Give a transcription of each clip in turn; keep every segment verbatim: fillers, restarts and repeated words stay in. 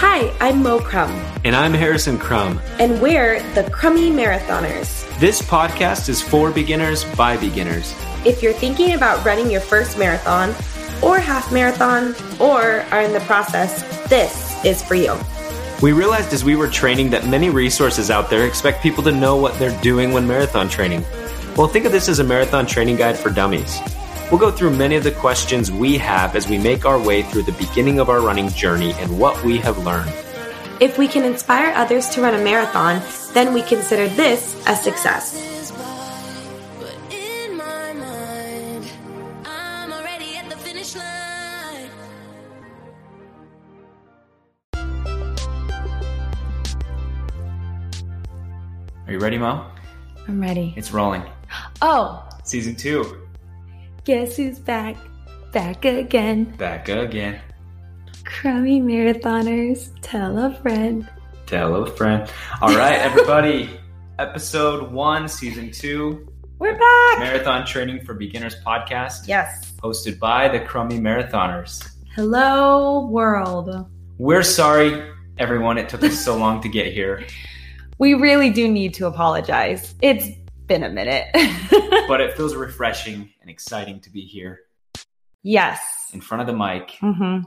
Hi, I'm Mo Crum. And I'm Harrison Crum. And we're the Crummy Marathoners. This podcast is for beginners by beginners. If you're thinking about running your first marathon or half marathon or are in the process, this is for you. We realized as we were training that many resources out there expect people to know what they're doing when marathon training. Well, think of this as a marathon training guide for dummies. We'll go through many of the questions we have as we make our way through the beginning of our running journey and what we have learned. If we can inspire others to run a marathon, then we consider this a success. Are you ready, Mo? I'm ready. It's rolling. Oh! Season two. Guess who's back? Back again. Back again. Crummy Marathoners, tell a friend. Tell a friend. All right, everybody. Episode one, season two. We're back. Marathon Training for Beginners podcast. Yes. Hosted by the Crummy Marathoners. Hello, world. We're sorry, everyone. It took us so long to get here. We really do need to apologize. It's been a minute. But it feels refreshing and exciting to be here. Yes. In front of the mic. Mm-hmm.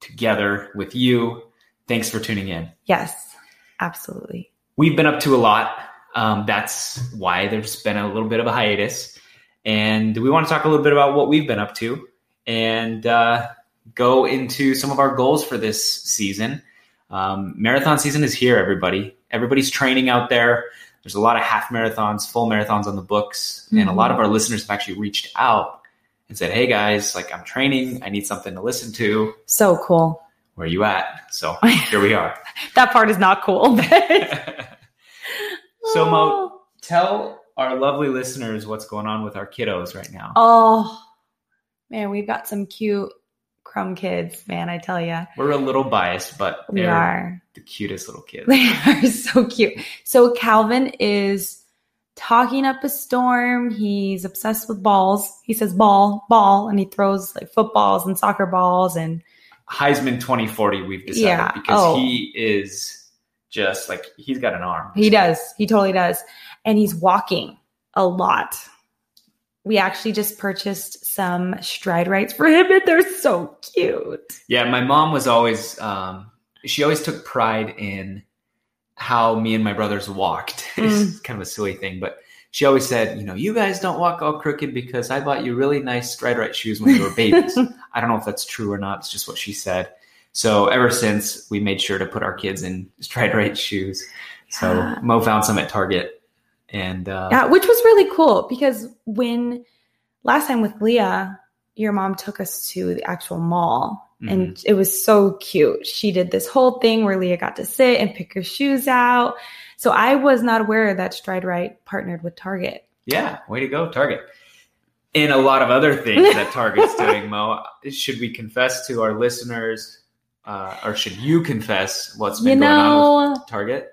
Together with you. Thanks for tuning in. Yes, absolutely. We've been up to a lot. Um, that's why there's been a little bit of a hiatus. And we want to talk a little bit about what we've been up to and uh, go into some of our goals for this season. Um, marathon season is here, everybody. Everybody's training out there. There's a lot of half marathons, full marathons on the books. Mm-hmm. And a lot of our listeners have actually reached out and said, hey guys, like I'm training. I need something to listen to. So cool. Where are you at? So here we are. That part is not cool. But... So Mo, tell our lovely listeners what's going on with our kiddos right now. Oh man, we've got some cute Crumb kids, man, I tell you. We're a little biased, but they're we are. The cutest little kids. They are so cute. So Calvin is talking up a storm. He's obsessed with balls. He says ball, ball, and he throws like footballs and soccer balls. And Heisman twenty forty, we've decided, yeah. because oh. he is just like, he's got an arm. He does. He totally does. And he's walking a lot. We actually just purchased some Stride Rites for him, and they're so cute. Yeah, my mom was always, um, she always took pride in how me and my brothers walked. Mm. It's kind of a silly thing, but she always said, you know, you guys don't walk all crooked because I bought you really nice Stride Rite shoes when you were babies. I don't know if that's true or not. It's just what she said. So ever since, we made sure to put our kids in Stride Rite shoes. So yeah. Mo found some at Target. And uh, yeah, which was really cool because when last time with Leah, your mom took us to the actual mall mm-hmm. and it was so cute. She did this whole thing where Leah got to sit and pick her shoes out. So I was not aware that Stride Rite partnered with Target. Yeah. Way to go, Target. And a lot of other things that Target's doing, Mo. Should we confess to our listeners uh, or should you confess what's been you going know, on with Target?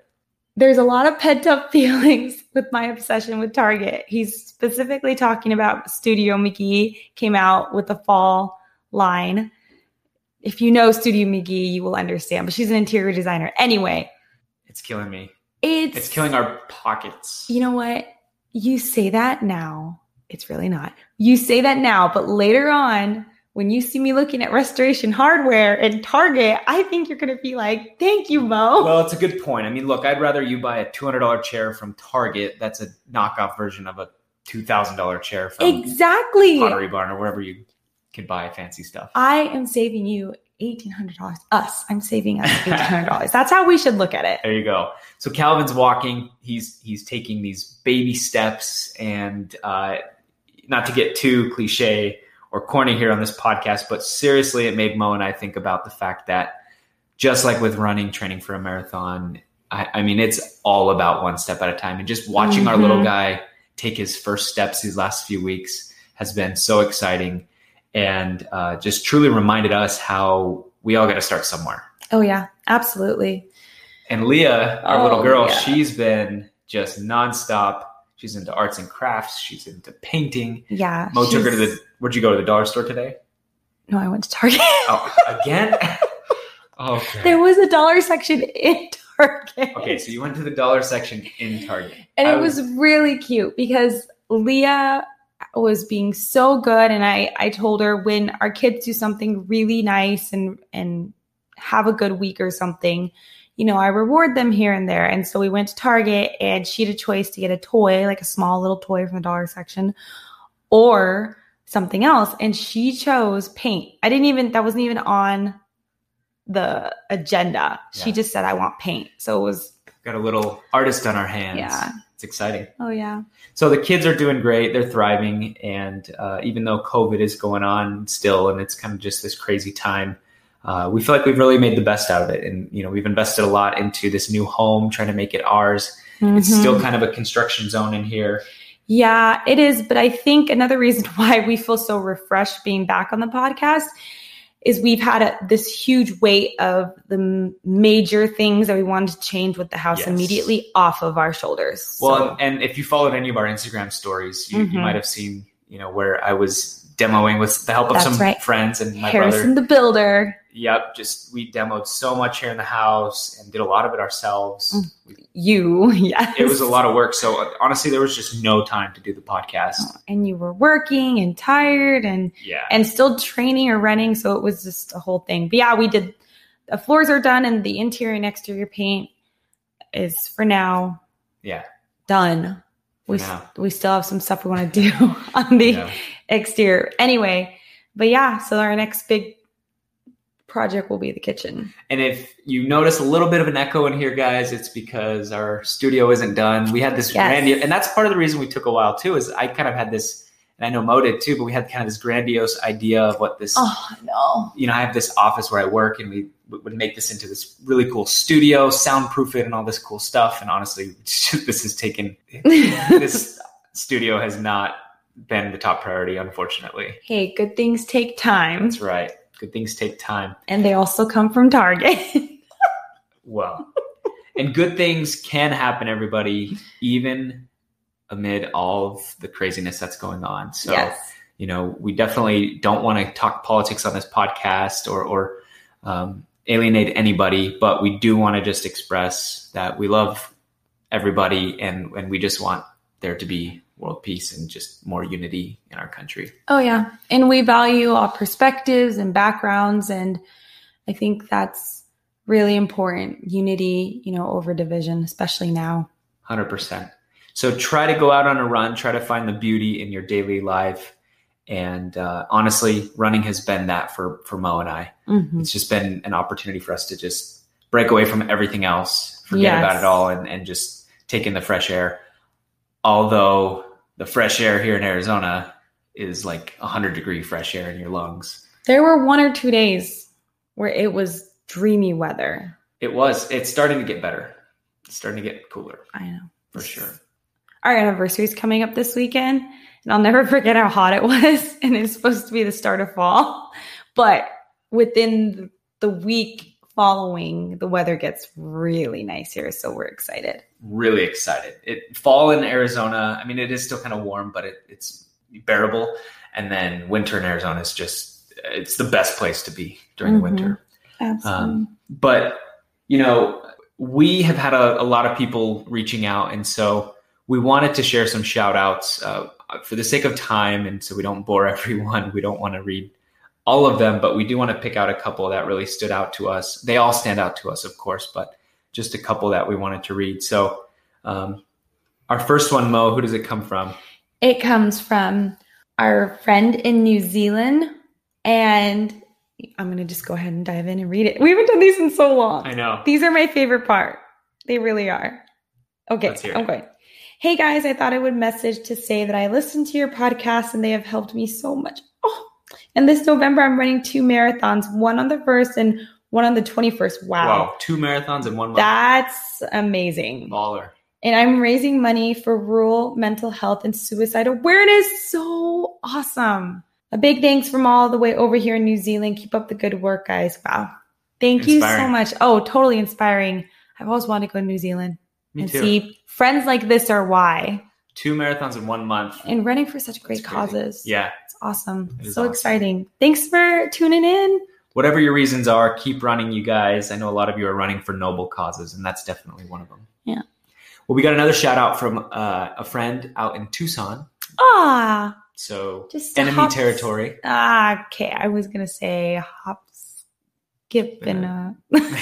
There's a lot of pent up feelings with my obsession with Target. He's specifically talking about Studio McGee came out with a fall line. If you know Studio McGee, you will understand, but she's an interior designer. Anyway. It's killing me. It's, it's killing our pockets. You know what? You say that now. It's really not. You say that now, but later on, when you see me looking at Restoration Hardware and Target, I think you're going to be like, thank you, Mo. Well, it's a good point. I mean, look, I'd rather you buy a two hundred dollars chair from Target. That's a knockoff version of a two thousand dollars chair from exactly. Pottery Barn or wherever you can buy fancy stuff. I am saving you eighteen hundred dollars. Us. I'm saving us eighteen hundred dollars. That's how we should look at it. There you go. So Calvin's walking. He's he's taking these baby steps. And uh, not to get too cliche or corny here on this podcast, but seriously, it made Mo and I think about the fact that just like with running, training for a marathon, I, I mean, it's all about one step at a time. And just watching mm-hmm. our little guy take his first steps these last few weeks has been so exciting. And uh, just truly reminded us how we all got to start somewhere. Oh, yeah, absolutely. And Leah, our oh, little girl, yeah. she's been just nonstop. She's into arts and crafts. She's into painting. Yeah. Mo took her to the, where'd you go, to the dollar store today? No, I went to Target. Oh, again? Okay. There was a dollar section in Target. Okay, so you went to the dollar section in Target. And I it was, was really cute because Leah was being so good. And I, I told her when our kids do something really nice and, and have a good week or something, you know, I reward them here and there. And so we went to Target and she had a choice to get a toy, like a small little toy from the dollar section or something else. And she chose paint. I didn't even, that wasn't even on the agenda. Yeah. She just said, I want paint. So it was. Got a little artist on our hands. Yeah. It's exciting. Oh, yeah. So the kids are doing great. They're thriving. And uh, even though COVID is going on still, and it's kind of just this crazy time, uh, we feel like we've really made the best out of it. And, you know, we've invested a lot into this new home, trying to make it ours. Mm-hmm. It's still kind of a construction zone in here. Yeah, it is. But I think another reason why we feel so refreshed being back on the podcast is we've had a, this huge weight of the major things that we wanted to change with the house yes. immediately off of our shoulders. Well, so. and if you followed any of our Instagram stories, you, mm-hmm. you might have seen, you know, where I was demoing with the help of That's some right. friends and my Harrison, brother. Harrison the builder. Yep. Just, we demoed so much here in the house and did a lot of it ourselves. You, yes. It was a lot of work. So honestly, there was just no time to do the podcast. And you were working and tired and, yeah. and still training or running. So it was just a whole thing. But yeah, we did, the floors are done and the interior and exterior paint is for now. Yeah. Done. We, yeah. s- we still have some stuff we want to do on the yeah. exterior anyway. But yeah, so our next big project will be the kitchen. And if you notice a little bit of an echo in here, guys, it's because our studio isn't done. We had this yes. grandiose, and that's part of the reason we took a while too, is I kind of had this, and I know Mo did too, but we had kind of this grandiose idea of what this, oh no, you know, I have this office where I work and we would make this into this really cool studio, soundproof it and all this cool stuff. And honestly, this has taken, this studio has not been the top priority, unfortunately. Hey, good things take time. That's right. Good things take time. And they also come from Target. Well, and good things can happen, everybody, even amid all of the craziness that's going on. So, yes. you know, we definitely don't want to talk politics on this podcast or, or um, alienate anybody, but we do want to just express that we love everybody and, and we just want there to be world peace and just more unity in our country. Oh yeah. And we value all perspectives and backgrounds. And I think that's really important, unity, you know, over division, especially now. one hundred percent. So try to go out on a run, try to find the beauty in your daily life. And uh, honestly, running has been that for, for Mo and I. Mm-hmm. It's just been an opportunity for us to just break away from everything else, forget yes. about it all and, and just take in the fresh air. Although the fresh air here in Arizona is like one hundred degree fresh air in your lungs. There were one or two days where it was dreamy weather. It was. It's starting to get better. It's starting to get cooler. I know. For sure. Our anniversary is coming up this weekend, and I'll never forget how hot it was. And it's supposed to be the start of fall. But within the week following, the weather gets really nice here. So we're excited. Really excited. It fall in Arizona. I mean, it is still kind of warm, but it, it's bearable. And then winter in Arizona is just, it's the best place to be during mm-hmm. the winter. Absolutely. Um, but, you know, we have had a, a lot of people reaching out. And so we wanted to share some shout outs. Uh, for the sake of time, and so we don't bore everyone, we don't want to read all of them, but we do want to pick out a couple that really stood out to us. They all stand out to us, of course, but just a couple that we wanted to read. So um, our first one, Mo, who does it come from? It comes from our friend in New Zealand, and I'm going to just go ahead and dive in and read it. We haven't done these in so long. I know. These are my favorite part. They really are. Okay, let's hear it. I'm going. Hey guys, I thought I would message to say that I listened to your podcast and they have helped me so much. Oh, and this November I'm running two marathons, one on the first and one on the twenty-first. Wow. Wow, two marathons in one month. That's amazing. Baller. And I'm raising money for rural mental health and suicide awareness. So awesome. A big thanks from all the way over here in New Zealand. Keep up the good work, guys. Wow. Thank inspiring. you so much. Oh, totally inspiring. I've always wanted to go to New Zealand. Me and too. See, friends like this are why. Two marathons in one month. And running for such great causes. Yeah. It's awesome. It so awesome. exciting. Thanks for tuning in. Whatever your reasons are, keep running, you guys. I know a lot of you are running for noble causes, and that's definitely one of them. Yeah. Well, we got another shout out from uh, a friend out in Tucson. Ah. So just enemy hops. territory. Ah, okay. I was going to say hop, skip, yeah. and uh...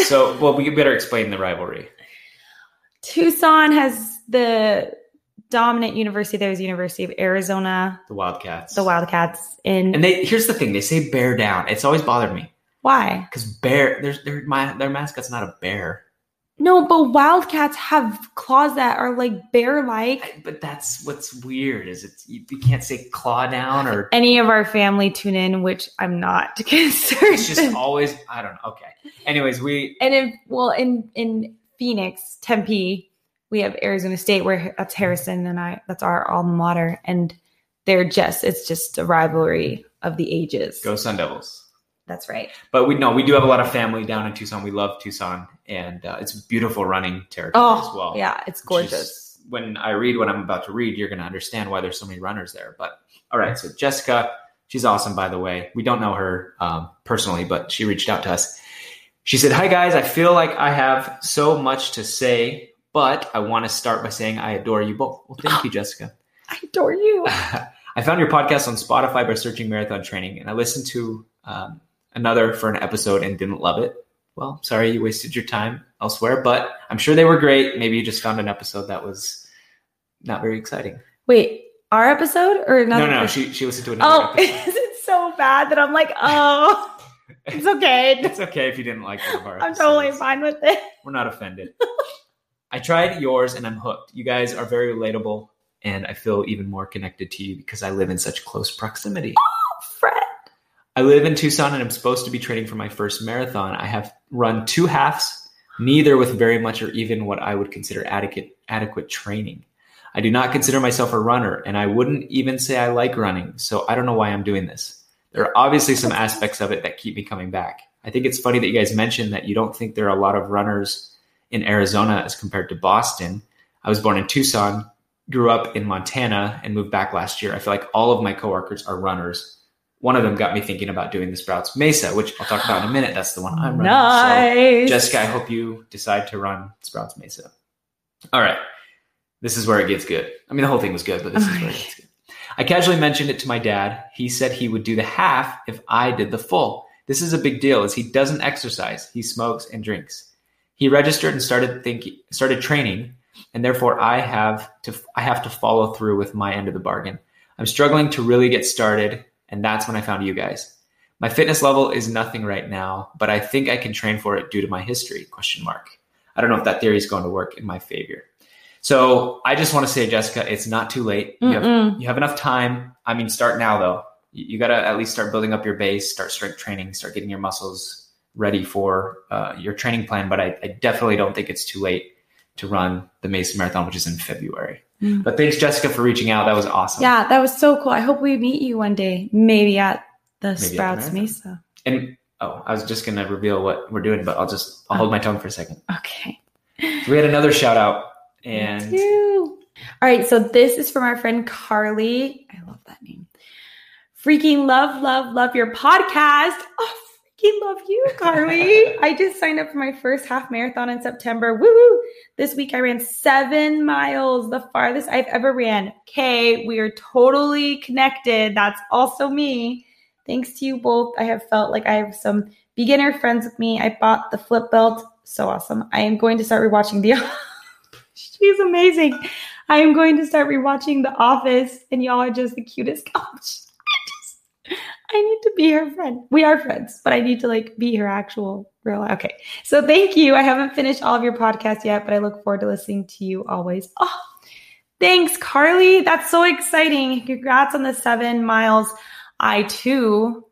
So, well, we better explain the rivalry. Tucson has the dominant university. There was University of Arizona. The Wildcats. The Wildcats. In- and they here's the thing. They say bear down. It's always bothered me. Why? Because bear, there's, their, my, their mascot's not a bear. No, but Wildcats have claws that are like bear-like. But that's what's weird is it's, you, you can't say claw down or... Any of our family tune in, which I'm not concerned. It's just always... I don't know. Okay. Anyways, we... And if, well, in... in Phoenix, Tempe, we have Arizona State, where that's Harrison and I, that's our alma mater. And they're just, it's just a rivalry of the ages. Go Sun Devils. That's right. But we know we do have a lot of family down in Tucson. We love Tucson, and uh, it's beautiful running territory oh, as well. Yeah, it's gorgeous. Is, when I read what I'm about to read, you're going to understand why there's so many runners there. But all right. So Jessica, she's awesome, by the way. We don't know her um, personally, but she reached out to us. She said, hi, guys, I feel like I have so much to say, but I want to start by saying I adore you both. Well, thank you, Jessica. I adore you. I found your podcast on Spotify by searching Marathon Training, and I listened to um, another for an episode and didn't love it. Well, sorry you wasted your time elsewhere, but I'm sure they were great. Maybe you just found an episode that was not very exciting. Wait, our episode or another? No, no, no. She, she listened to another oh, episode. Oh, is it so bad that I'm like, oh... It's okay. It's okay if you didn't like one of our episodes. I'm totally fine with it. We're not offended. I tried yours and I'm hooked. You guys are very relatable, and I feel even more connected to you because I live in such close proximity. Oh, Fred. I live in Tucson and I'm supposed to be training for my first marathon. I have run two halves, neither with very much or even what I would consider adequate adequate training. I do not consider myself a runner, and I wouldn't even say I like running, so I don't know why I'm doing this. There are obviously some aspects of it that keep me coming back. I think it's funny that you guys mentioned that you don't think there are a lot of runners in Arizona as compared to Boston. I was born in Tucson, grew up in Montana, and moved back last year. I feel like all of my coworkers are runners. One of them got me thinking about doing the Sprouts Mesa, which I'll talk about in a minute. That's the one I'm running. Nice. So, Jessica, I hope you decide to run Sprouts Mesa. All right. This is where it gets good. I mean, the whole thing was good, but this is where it gets good. I casually mentioned it to my dad. He said he would do the half if I did the full. This is a big deal as he doesn't exercise. He smokes and drinks. He registered and started thinking, started training, and therefore I have to I have to follow through with my end of the bargain. I'm struggling to really get started, and that's when I found you guys. My fitness level is nothing right now, but I think I can train for it due to my history, question mark. I don't know if that theory is going to work in my favor. So I just want to say, Jessica, it's not too late. You have, you have enough time. I mean, start now, though. You, you got to at least start building up your base, start strength training, start getting your muscles ready for uh, your training plan. But I, I definitely don't think it's too late to run the Mesa Marathon, which is in February. Mm. But thanks, Jessica, for reaching out. That was awesome. Yeah, that was so cool. I hope we meet you one day, maybe at the maybe Sprouts at the Mesa. And oh, I was just going to reveal what we're doing, but I'll just I'll hold my tongue for a second. Okay. So we had another shout out. And all right, so this is from our friend Carly. I love that name. Freaking love, love, love your podcast. Oh, We love you, Carly. I just signed up for my first half marathon in September. Woo! This week I ran seven miles, the farthest I've ever ran. Okay, we are totally connected. That's also me. Thanks to you both, I have felt like I have some beginner friends with me. I bought the flip belt. So awesome. I am going to start rewatching The Office. She's amazing. I am going to start rewatching The Office, and y'all are just the cutest couch. I need to be her friend. We are friends, but I need to like be her actual real life. Okay. So thank you. I haven't finished all of your podcasts yet, but I look forward to listening to you always. Oh, thanks, Carly. That's so exciting. Congrats on the seven miles. I too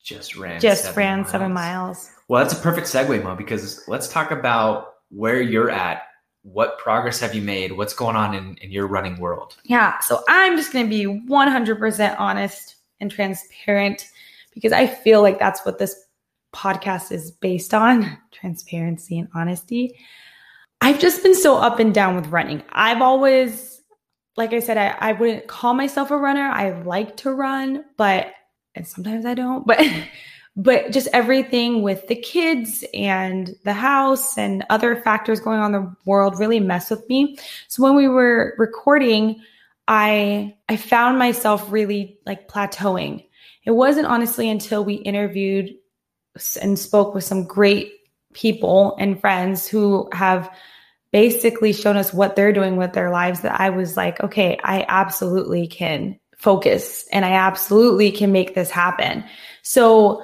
just ran, just seven, ran miles. seven miles. Well, that's a perfect segue, Mo, because let's talk about where you're at. What progress have you made? What's going on in, in your running world? Yeah. So I'm just going to be one hundred percent honest and transparent, because I feel like that's what this podcast is based on, transparency and honesty. I've just been so up and down with running. I've always, like I said, I, I wouldn't call myself a runner. I like to run, but, and sometimes I don't, but, but just everything with the kids and the house and other factors going on in the world really mess with me. So when we were recording, I I found myself really like plateauing. It wasn't honestly until we interviewed and spoke with some great people and friends who have basically shown us what they're doing with their lives that I was like, okay, I absolutely can focus and I absolutely can make this happen. So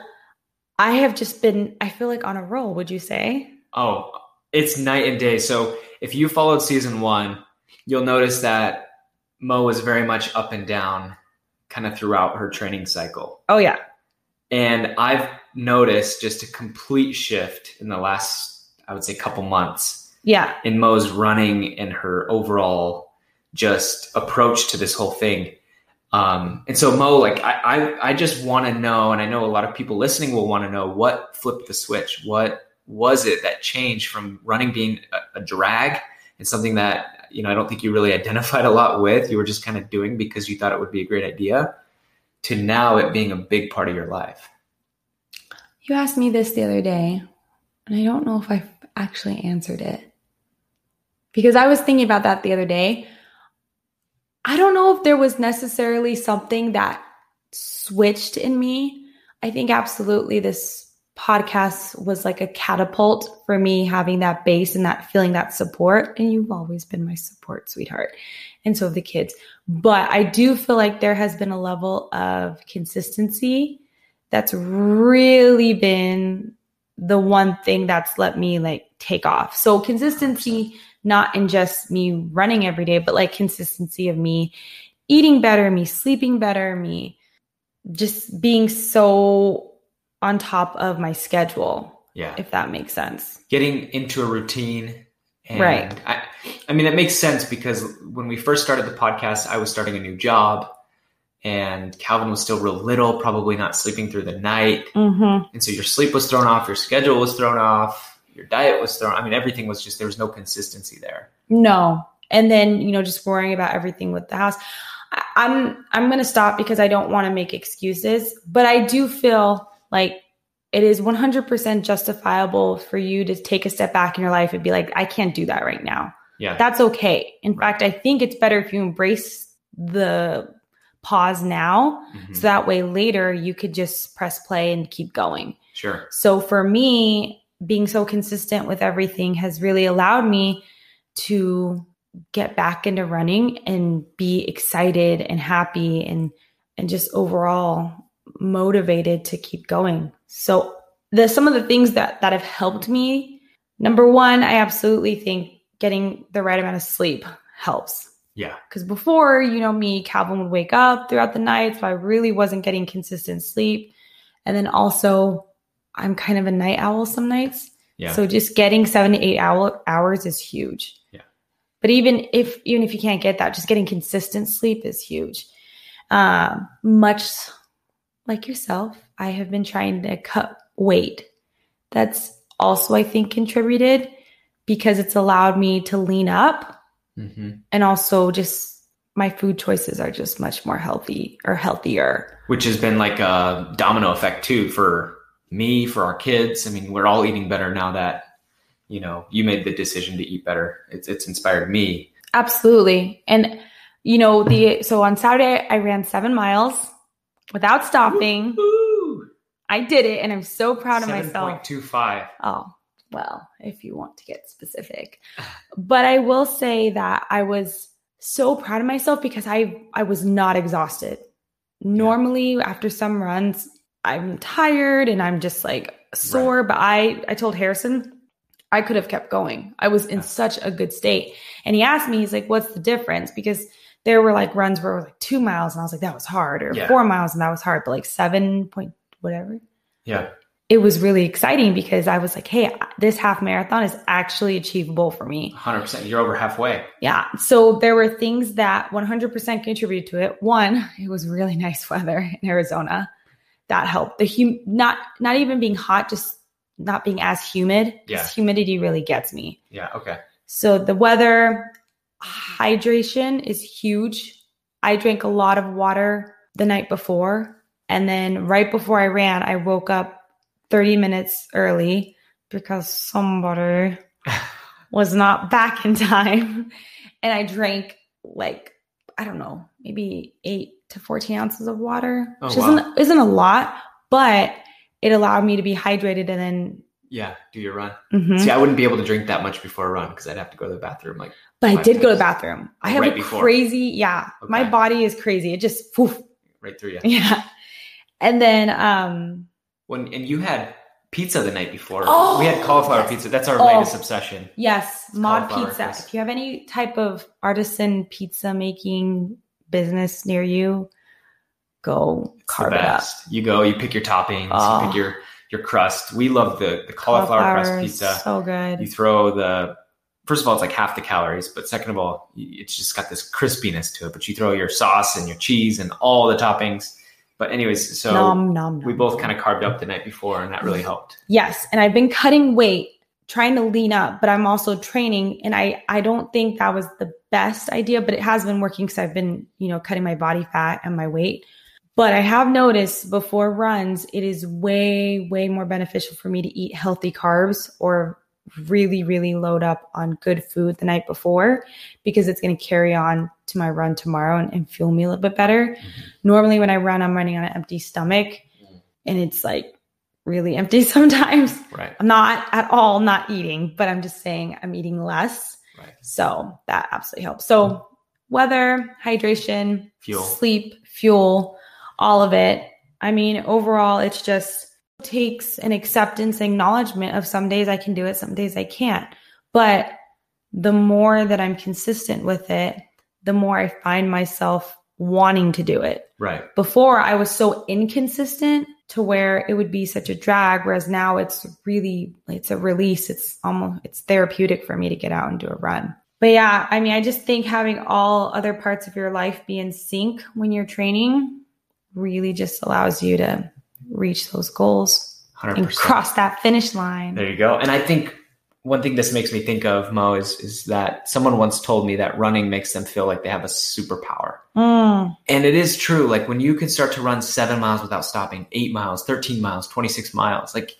I have just been, I feel like on a roll, would you say? Oh, it's night and day. So if you followed season one, you'll notice that Mo was very much up and down kind of throughout her training cycle. Oh, yeah. And I've noticed just a complete shift in the last, I would say, couple months. Yeah. In Mo's running and her overall just approach to this whole thing. Um, and so, Mo, like, I, I, I just want to know, and I know a lot of people listening will want to know, what flipped the switch? What was it that changed from running being a, a drag and something that, you know, I don't think you really identified a lot with, you were just kind of doing because you thought it would be a great idea, to now it being a big part of your life? You asked me this the other day, and I don't know if I actually answered it, because I was thinking about that the other day. I don't know if there was necessarily something that switched in me. I think absolutely this podcast was like a catapult for me, having that base and that feeling, that support. And you've always been my support, sweetheart. And so have the kids. But I do feel like there has been a level of consistency that's really been the one thing that's let me like take off. So consistency, not in just me running every day, but like consistency of me eating better, me sleeping better, me just being so on top of my schedule. Yeah. If that makes sense. Getting into a routine. And right. I, I mean, that makes sense, because when we first started the podcast, I was starting a new job and Calvin was still real little, probably not sleeping through the night. Mm-hmm. And so your sleep was thrown off, your schedule was thrown off, your diet was thrown. I mean, everything was just, there was no consistency there. No. And then, you know, just worrying about everything with the house. I, I'm, I'm going to stop because I don't want to make excuses, but I do feel like it is one hundred percent justifiable for you to take a step back in your life and be like, I can't do that right now. Yeah. That's okay. In right. fact, I think it's better if you embrace the pause now. Mm-hmm. So that way later you could just press play and keep going. Sure. So for me, being so consistent with everything has really allowed me to get back into running and be excited and happy and, and just overall motivated to keep going. So the some of the things that that have helped me, number one, I absolutely think getting the right amount of sleep helps. Yeah. Because before, you know, me, Calvin would wake up throughout the night, so I really wasn't getting consistent sleep. And then also I'm kind of a night owl some nights. Yeah. So just getting seven to eight hour, hours is huge. Yeah. But even if even if you can't get that, just getting consistent sleep is huge. Um, much like yourself, I have been trying to cut weight. That's also, I think, contributed, because it's allowed me to lean up. Mm-hmm. And also just my food choices are just much more healthy or healthier. Which has been like a domino effect too for me, for our kids. I mean, we're all eating better now that, you know, you made the decision to eat better. It's it's inspired me. Absolutely. And, you know, the so on Saturday, I ran seven miles without stopping. Woo-hoo! I did it, and I'm so proud of myself. seven point two five. Oh, well, if you want to get specific. But I will say that I was so proud of myself because I, I was not exhausted. Normally, yeah. after some runs, I'm tired and I'm just like sore. Right. But I, I told Harrison I could have kept going. I was in yeah. such a good state. And he asked me, he's like, what's the difference? Because there were like runs where it was like two miles and I was like, that was hard, or yeah. four miles and that was hard, but like seven point whatever. Yeah. It was really exciting because I was like, hey, this half marathon is actually achievable for me. one hundred percent. You're over halfway. Yeah. So there were things that one hundred percent contributed to it. One, it was really nice weather in Arizona. That helped. The hum- not not even being hot, just not being as humid. Yeah. Humidity really gets me. Yeah. Okay. So the weather, hydration is huge. I drank a lot of water the night before. And then right before I ran, I woke up thirty minutes early because somebody was not back in time. And I drank like, I don't know, maybe eight to fourteen ounces of water, oh, which wow. isn't, isn't a lot, but it allowed me to be hydrated and then. Yeah. Do your run. Mm-hmm. See, I wouldn't be able to drink that much before a run because I'd have to go to the bathroom. Like, but I did minutes. go to the bathroom. I have right a before. crazy. Yeah. Okay. My body is crazy. It just. Woof. Right through you. Yeah. And then, um, When, and you had pizza the night before. Oh, we had cauliflower yes. pizza. That's our oh, latest obsession. Yes. It's Mod Pizza. Crisp. If you have any type of artisan pizza making business near you, go it's carve it up. You go, you pick your toppings, oh. you pick your, your crust. We love the, the cauliflower, cauliflower crust pizza. So good. You throw the, first of all, it's like half the calories, but second of all, it's just got this crispiness to it, but you throw your sauce and your cheese and all the toppings. But anyways, so nom, nom, nom, we both kind of carved up the night before, and that really helped. Yes. And I've been cutting weight, trying to lean up, but I'm also training. And I, I don't think that was the best idea, but it has been working because I've been, you know, cutting my body fat and my weight. But I have noticed before runs, it is way, way more beneficial for me to eat healthy carbs or really, really load up on good food the night before, because it's going to carry on to my run tomorrow and, and fuel me a little bit better. Mm-hmm. Normally when I run, I'm running on an empty stomach and it's like really empty sometimes. Right. I'm not at all not eating, but I'm just saying I'm eating less. Right. So that absolutely helps. So mm-hmm. weather, hydration, fuel, sleep, fuel, all of it. I mean, overall, it's just takes an acceptance, acknowledgement of some days I can do it, some days I can't. But the more that I'm consistent with it, the more I find myself wanting to do it. Right. Before I was so inconsistent to where it would be such a drag, whereas now it's really, it's a release. It's almost, it's therapeutic for me to get out and do a run. But yeah, I mean, I just think having all other parts of your life be in sync when you're training really just allows you to reach those goals one hundred percent. And cross that finish line. There you go. And I think one thing this makes me think of, Mo, is, is that someone once told me that running makes them feel like they have a superpower. Mm. And it is true. Like when you can start to run seven miles without stopping, eight miles, thirteen miles, twenty-six miles, like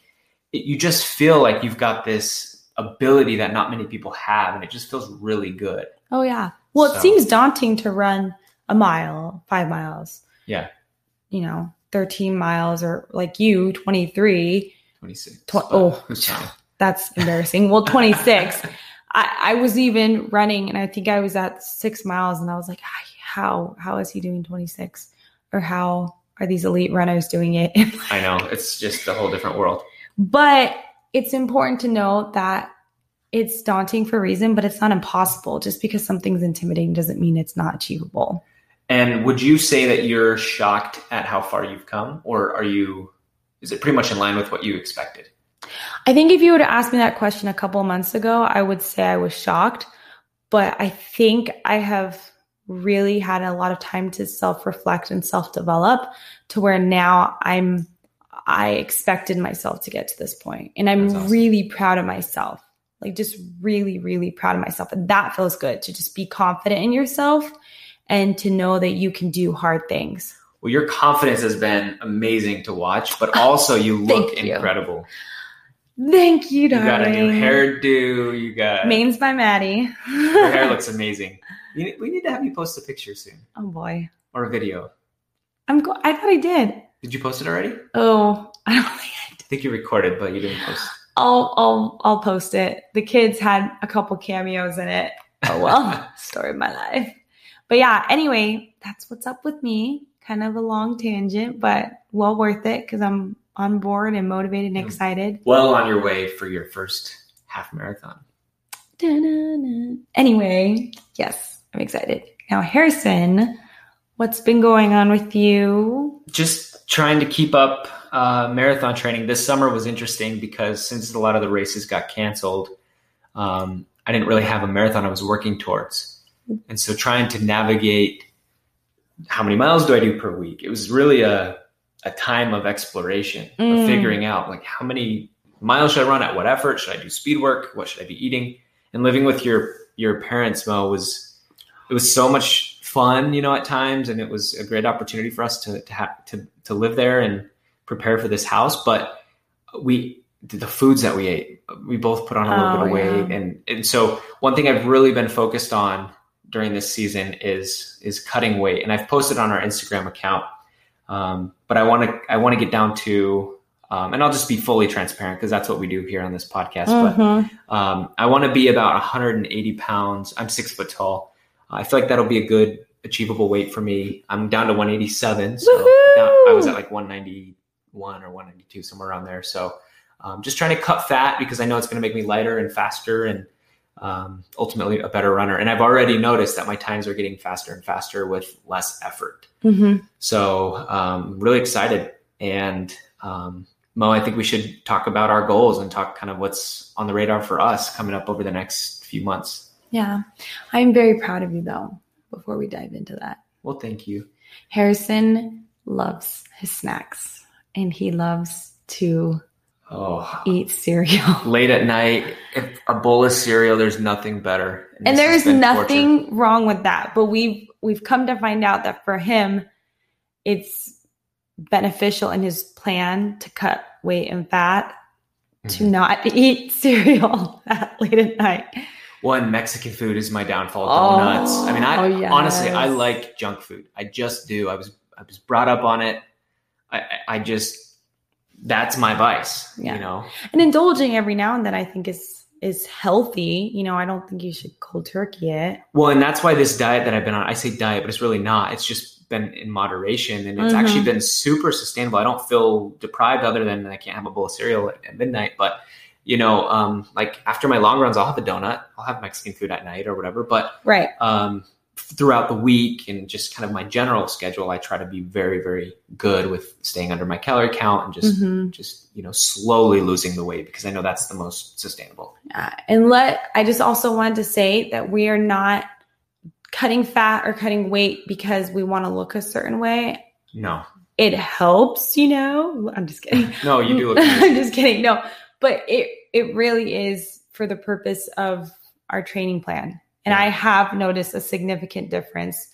it, you just feel like you've got this ability that not many people have. And it just feels really good. Oh yeah. Well, so, it seems daunting to run a mile, five miles. Yeah. You know, thirteen miles, or like you, twenty-three, twenty-six. Tw- oh, that's embarrassing. Well, twenty-six, I, I was even running and I think I was at six miles and I was like, how, how is he doing twenty-six, or how are these elite runners doing it? I know, it's just a whole different world, but it's important to know that it's daunting for a reason, but it's not impossible. Just because something's intimidating doesn't mean it's not achievable. And would you say that you're shocked at how far you've come, or are you, is it pretty much in line with what you expected? I think if you would have asked me that question a couple of months ago, I would say I was shocked, but I think I have really had a lot of time to self-reflect and self-develop to where now I'm, I expected myself to get to this point, and I'm awesome. really proud of myself. Like just really, really proud of myself. And that feels good to just be confident in yourself. And to know that you can do hard things. well, your confidence has been amazing to watch, but also you look you. incredible. Thank you, darling. You got a new hairdo. You got Mains by Maddie. Your hair looks amazing. You, we need to have you post a picture soon. Oh boy. Or a video. I'm. Go- I thought I did. Did you post it already? Oh, I don't think I did. I think you recorded, but you didn't post. I'll. I'll. I'll post it. The kids had a couple cameos in it. Oh well, story of my life. But yeah. Anyway, that's what's up with me. Kind of a long tangent, but well worth it because I'm on board and motivated and excited. Well on your way for your first half marathon. Da-na-na. Anyway, yes, I'm excited. Now, Harrison, what's been going on with you? Just trying to keep up uh, marathon training. This summer was interesting because since a lot of the races got canceled, um, I didn't really have a marathon I was working towards. And so trying to navigate how many miles do I do per week? It was really a a time of exploration, mm. of figuring out like how many miles should I run at what effort? Should I do speed work? What should I be eating? And living with your, your parents, Mo, was, it was so much fun, you know, at times. And it was a great opportunity for us to, to have, to, to live there and prepare for this house. But we, the foods that we ate, we both put on a little oh, bit of yeah. weight. And, and so one thing I've really been focused on during this season is, is cutting weight. And I've posted on our Instagram account. Um, but I want to, I want to get down to, um, and I'll just be fully transparent because that's what we do here on this podcast. Mm-hmm. But, um, I want to be about one hundred eighty pounds. I'm six foot tall. Uh, I feel like that'll be a good achievable weight for me. I'm down to one eighty-seven. So down, I was at like one ninety-one or one ninety-two, somewhere around there. So, um, just trying to cut fat because I know it's going to make me lighter and faster and, um, ultimately a better runner. And I've already noticed that my times are getting faster and faster with less effort. Mm-hmm. So, um, really excited. And, um, Mo, I think we should talk about our goals and talk kind of what's on the radar for us coming up over the next few months. Yeah. I'm very proud of you though, before we dive into that. Well, thank you. Harrison loves his snacks and he loves to Oh, eat cereal late at night. If a bowl of cereal, there's nothing better. And, and there's nothing torture. wrong with that. But we've, we've come to find out that for him, it's beneficial in his plan to cut weight and fat mm-hmm. to not eat cereal that late at night. Well, and Mexican food is my downfall. Oh, donuts. I mean, I oh, yes. honestly, I like junk food. I just do. I was, I was brought up on it. I, I just, that's my vice, yeah. you know, and indulging every now and then I think is, is healthy. You know, I don't think you should cold turkey it. Well, and that's why this diet that I've been on, I say diet, but it's really not, it's just been in moderation and it's mm-hmm. actually been super sustainable. I don't feel deprived other than I can't have a bowl of cereal at, at midnight, but you know, um, like after my long runs, I'll have a donut, I'll have Mexican food at night or whatever, but right. um, throughout the week and just kind of my general schedule, I try to be very, very good with staying under my calorie count and just, mm-hmm. just, you know, slowly losing the weight because I know that's the most sustainable. Yeah. And let, I just also wanted to say that we are not cutting fat or cutting weight because we want to look a certain way. No, it helps, you know, I'm just kidding. No, you do. Look I'm just kidding. No, but it, it really is for the purpose of our training plan. And I have noticed a significant difference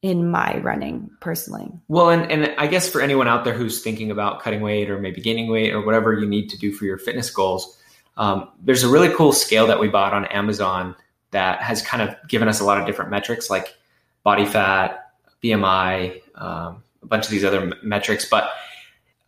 in my running personally. Well, and, and I guess for anyone out there who's thinking about cutting weight or maybe gaining weight or whatever you need to do for your fitness goals, um, there's a really cool scale that we bought on Amazon that has kind of given us a lot of different metrics like body fat, B M I, um, a bunch of these other m- metrics. But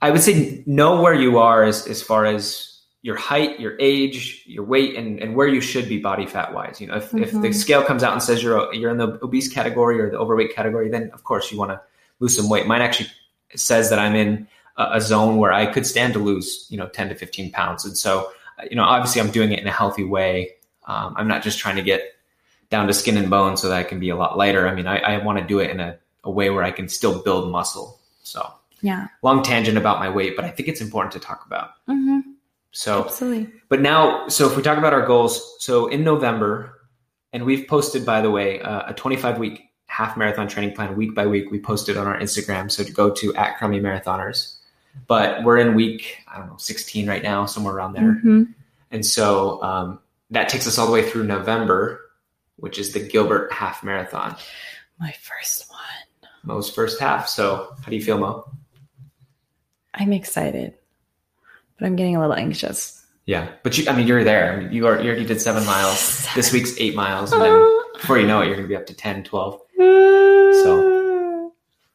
I would say know where you are as, as far as your height, your age, your weight, and, and where you should be body fat wise. You know, if, mm-hmm. if the scale comes out and says you're you're in the obese category or the overweight category, then of course you want to lose some weight. Mine actually says that I'm in a, a zone where I could stand to lose, you know, ten to fifteen pounds. And so, you know, obviously I'm doing it in a healthy way. Um, I'm not just trying to get down to skin and bone so that I can be a lot lighter. I mean, I, I want to do it in a, a way where I can still build muscle. So yeah, long tangent about my weight, but I think it's important to talk about. Mm-hmm. So, Absolutely. But now, so if we talk about our goals, so in November, and we've posted, by the way, uh, a twenty-five week half marathon training plan week by week. We posted on our Instagram. So to go to at Crummy Marathoners, but we're in week, I don't know, sixteen right now, somewhere around there. Mm-hmm. And so um, that takes us all the way through November, which is the Gilbert half marathon. My first one. Mo's first half. So how do you feel, Mo? I'm excited, but I'm getting a little anxious. Yeah. But you, I mean, you're there. You are, you already did seven miles. Seven. This week's eight miles. And then before you know it, you're going to be up to ten, twelve. So,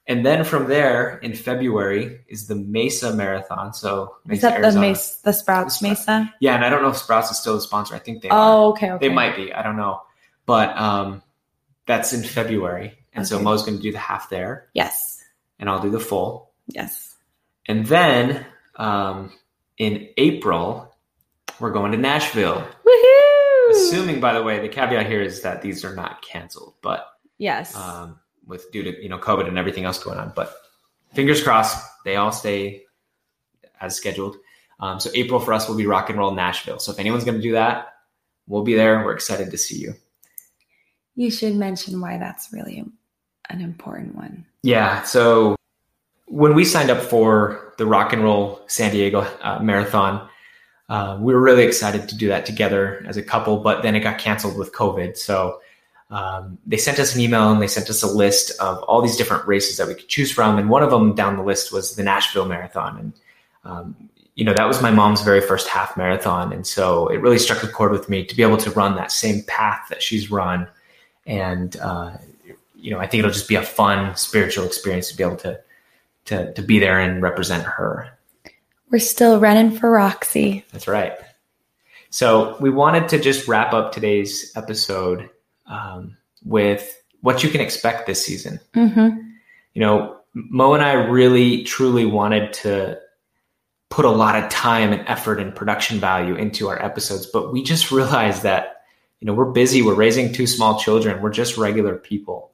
and then from there in February is the Mesa Marathon. So Mesa, is that Arizona. the Mesa, the Sprouts the Mesa? Yeah. And I don't know if Sprouts is still a sponsor. I think they oh, are. Okay, okay. They might be. I don't know. But um, that's in February. And okay. so Mo's going to do the half there. Yes. And I'll do the full. Yes. And then um, in April, we're going to Nashville. Woohoo! Assuming, by the way, the caveat here is that these are not canceled, but yes, um, with due to you know COVID and everything else going on. But fingers crossed, they all stay as scheduled. Um, so April for us will be Rock and Roll Nashville. So if anyone's going to do that, we'll be there. We're excited to see you. You should mention why that's really an important one. Yeah. So when we signed up for the Rock and Roll San Diego uh, Marathon, uh, we were really excited to do that together as a couple, but then it got canceled with COVID. So um, they sent us an email and they sent us a list of all these different races that we could choose from. And one of them down the list was the Nashville Marathon. And, um, you know, that was my mom's very first half marathon. And so it really struck a chord with me to be able to run that same path that she's run. And, uh, you know, I think it'll just be a fun spiritual experience to be able to, to, to be there and represent her. We're still running for Roxy. That's right. So we wanted to just wrap up today's episode, um, with what you can expect this season. Mm-hmm. You know, Mo and I really, truly wanted to put a lot of time and effort and production value into our episodes, but we just realized that, you know, we're busy, we're raising two small children, we're just regular people.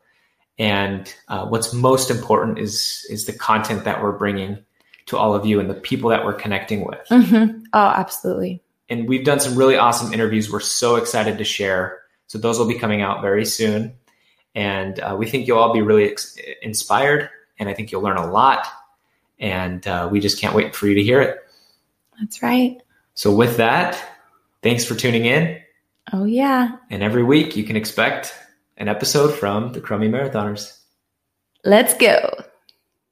And uh, what's most important is is the content that we're bringing to all of you and the people that we're connecting with. Mm-hmm. Oh, absolutely. And we've done some really awesome interviews we're so excited to share. So those will be coming out very soon. And uh, we think you'll all be really ex- inspired. And I think you'll learn a lot. And uh, we just can't wait for you to hear it. That's right. So with that, thanks for tuning in. Oh, yeah. And every week you can expect an episode from the Crummy Marathoners. Let's go.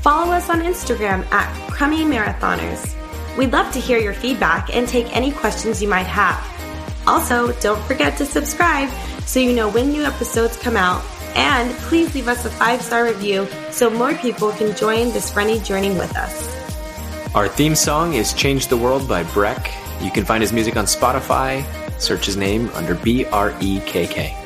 Follow us on Instagram at Crummy Marathoners. We'd love to hear your feedback and take any questions you might have. Also, don't forget to subscribe so you know when new episodes come out. And please leave us a five-star review so more people can join this runny journey with us. Our theme song is Change the World by Breck. You can find his music on Spotify. Search his name under B R E K K.